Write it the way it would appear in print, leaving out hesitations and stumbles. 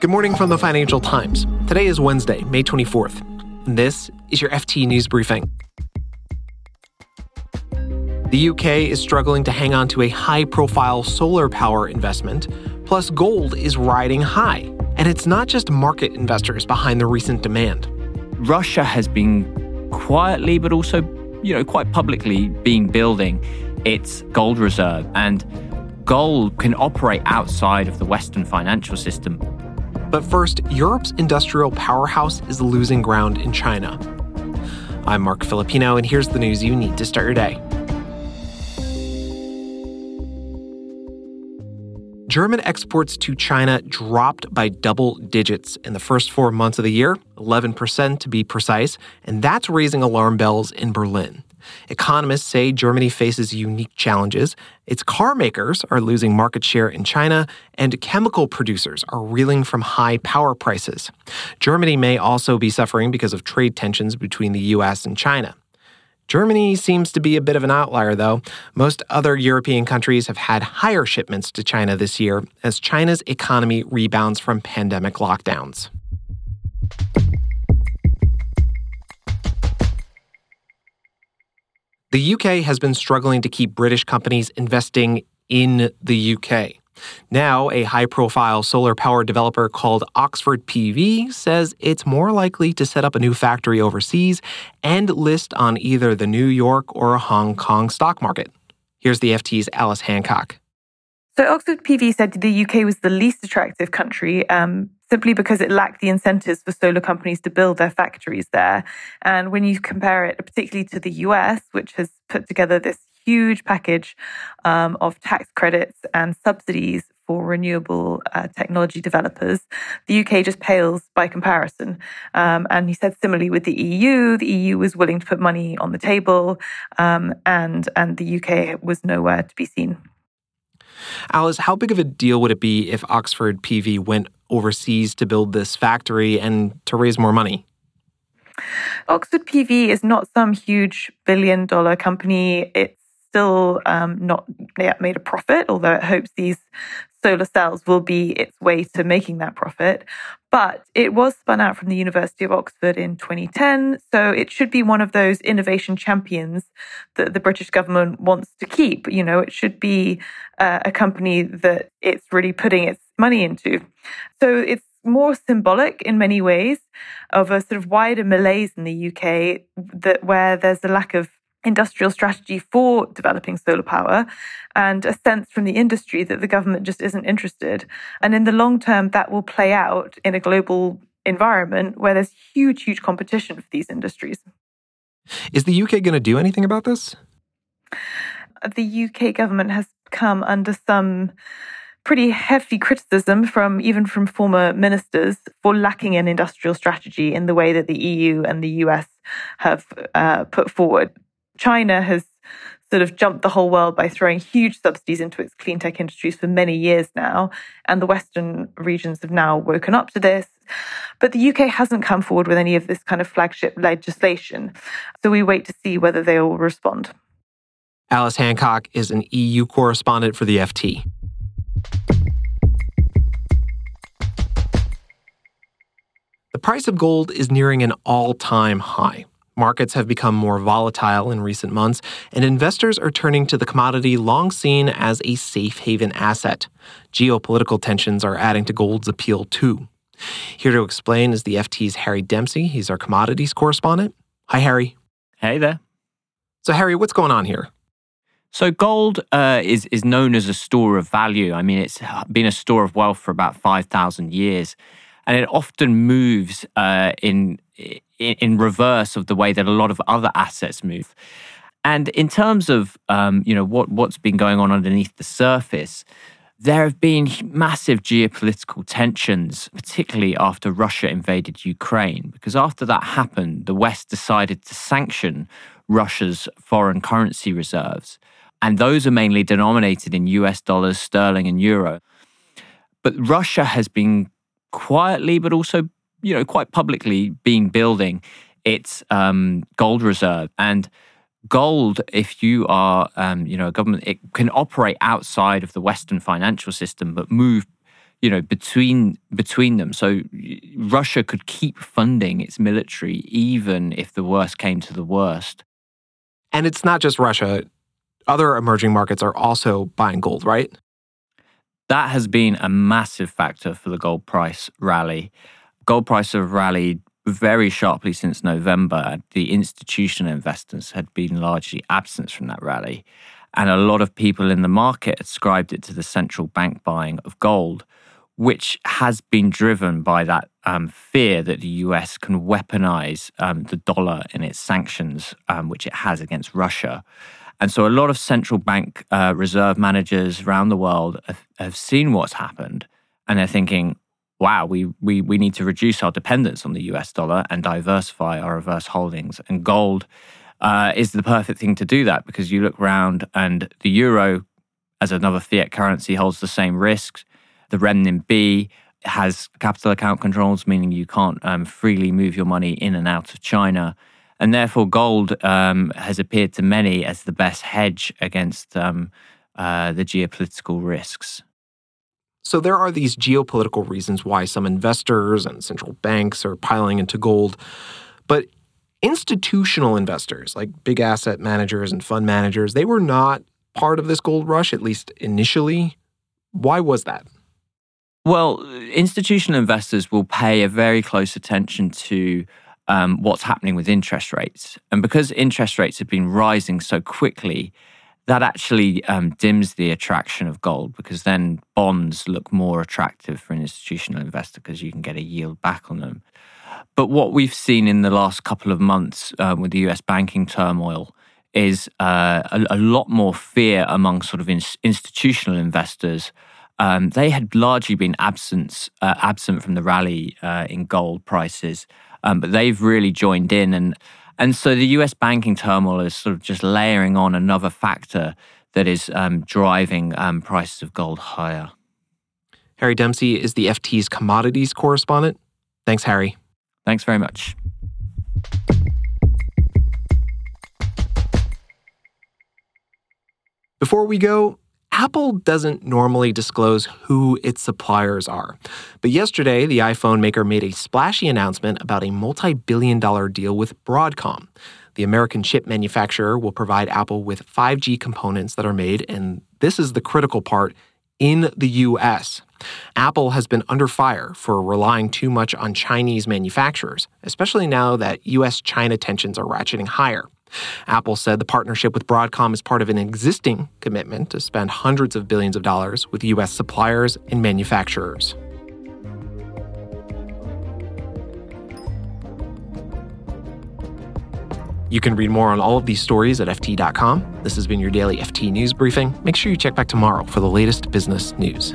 Good morning from the Financial Times. Today is Wednesday, May 24th. And this is your FT News Briefing. The UK is struggling to hang on to a high-profile solar power investment, plus gold is riding high. And it's not just market investors behind the recent demand. Russia has been quietly, but also, quite publicly building its gold reserve. And gold can operate outside of the Western financial system. But first, Europe's industrial powerhouse is losing ground in China. I'm Marc Filippino, and here's the news you need to start your day. German exports to China dropped by double digits in the first 4 months of the year, 11% to be precise, and that's raising alarm bells in Berlin. Economists say Germany faces unique challenges. Its car makers are losing market share in China, and chemical producers are reeling from high power prices. Germany may also be suffering because of trade tensions between the U.S. and China. Germany seems to be a bit of an outlier, though. Most other European countries have had higher shipments to China this year as China's economy rebounds from pandemic lockdowns. The UK has been struggling to keep British companies investing in the UK. Now, a high-profile solar power developer called Oxford PV says it's more likely to set up a new factory overseas and list on either the New York or Hong Kong stock market. Here's the FT's Alice Hancock. So Oxford PV said the UK was the least attractive country simply because it lacked the incentives for solar companies to build their factories there. And when you compare it particularly to the US, which has put together this huge package of tax credits and subsidies for renewable technology developers, the UK just pales by comparison. And he said similarly with the EU was willing to put money on the table, and the UK was nowhere to be seen. Alice, how big of a deal would it be if Oxford PV went overseas to build this factory and to raise more money? Oxford PV is not some huge billion-dollar company. It's still not yet made a profit, although it hopes these solar cells will be its way to making that profit. But it was spun out from the University of Oxford in 2010, so it should be one of those innovation champions that the British government wants to keep. You know, it should be a company that it's really putting its money into. So it's more symbolic in many ways of a sort of wider malaise in the UK that where there's a lack of industrial strategy for developing solar power and a sense from the industry that the government just isn't interested. And in the long term, that will play out in a global environment where there's huge, huge competition for these industries. Is the UK going to do anything about this? The UK government has come under some pretty hefty criticism from former ministers for lacking an industrial strategy in the way that the EU and the US have put forward. China has sort of jumped the whole world by throwing huge subsidies into its clean tech industries for many years now, and the Western regions have now woken up to this. But the UK hasn't come forward with any of this kind of flagship legislation, so we wait to see whether they will respond. Alice Hancock is an EU correspondent for the FT. The price of gold is nearing an all-time high. Markets have become more volatile in recent months, and investors are turning to the commodity long seen as a safe haven asset. Geopolitical tensions are adding to gold's appeal, too. Here to explain is the FT's Harry Dempsey. He's our commodities correspondent. Hi, Harry. Hey there. So, Harry, what's going on here? So gold is known as a store of value. I mean, it's been a store of wealth for about 5,000 years, and it often moves in reverse of the way that a lot of other assets move. And in terms of what's been going on underneath the surface, there have been massive geopolitical tensions, particularly after Russia invaded Ukraine, because after that happened, the West decided to sanction Russia's foreign currency reserves. And those are mainly denominated in US dollars, sterling, and euro. But Russia has been quietly, but also quite publicly building its gold reserve. And gold, if you are, a government, it can operate outside of the Western financial system, but move you know, between them. So Russia could keep funding its military even if the worst came to the worst. And it's not just Russia. Other emerging markets are also buying gold, right? That has been a massive factor for the gold price rally. Gold prices have rallied very sharply since November. The institutional investors had been largely absent from that rally. And a lot of people in the market ascribed it to the central bank buying of gold, which has been driven by that fear that the US can weaponize the dollar in its sanctions, which it has against Russia. And so a lot of central bank reserve managers around the world have seen what's happened, and they're thinking, wow, we need to reduce our dependence on the US dollar and diversify our reverse holdings. And gold is the perfect thing to do that, because you look around and the euro, as another fiat currency, holds the same risks. The renminbi has capital account controls, meaning you can't freely move your money in and out of China. And therefore, gold has appeared to many as the best hedge against the geopolitical risks. So there are these geopolitical reasons why some investors and central banks are piling into gold. But institutional investors, like big asset managers and fund managers, they were not part of this gold rush, at least initially. Why was that? Well, institutional investors will pay a very close attention to what's happening with interest rates. And because interest rates have been rising so quickly, that actually dims the attraction of gold, because then bonds look more attractive for an institutional investor because you can get a yield back on them. But what we've seen in the last couple of months with the US banking turmoil is a lot more fear among sort of institutional investors. They had largely been absent from the rally in gold prices. But they've really joined in. And so the US banking turmoil is sort of just layering on another factor that is driving prices of gold higher. Harry Dempsey is the FT's commodities correspondent. Thanks, Harry. Thanks very much. Before we go, Apple doesn't normally disclose who its suppliers are. But yesterday, the iPhone maker made a splashy announcement about a multi-billion-dollar deal with Broadcom. The American chip manufacturer will provide Apple with 5G components that are made, and this is the critical part, in the U.S. Apple has been under fire for relying too much on Chinese manufacturers, especially now that U.S.-China tensions are ratcheting higher. Apple said the partnership with Broadcom is part of an existing commitment to spend hundreds of billions of dollars with U.S. suppliers and manufacturers. You can read more on all of these stories at FT.com. This has been your daily FT News Briefing. Make sure you check back tomorrow for the latest business news.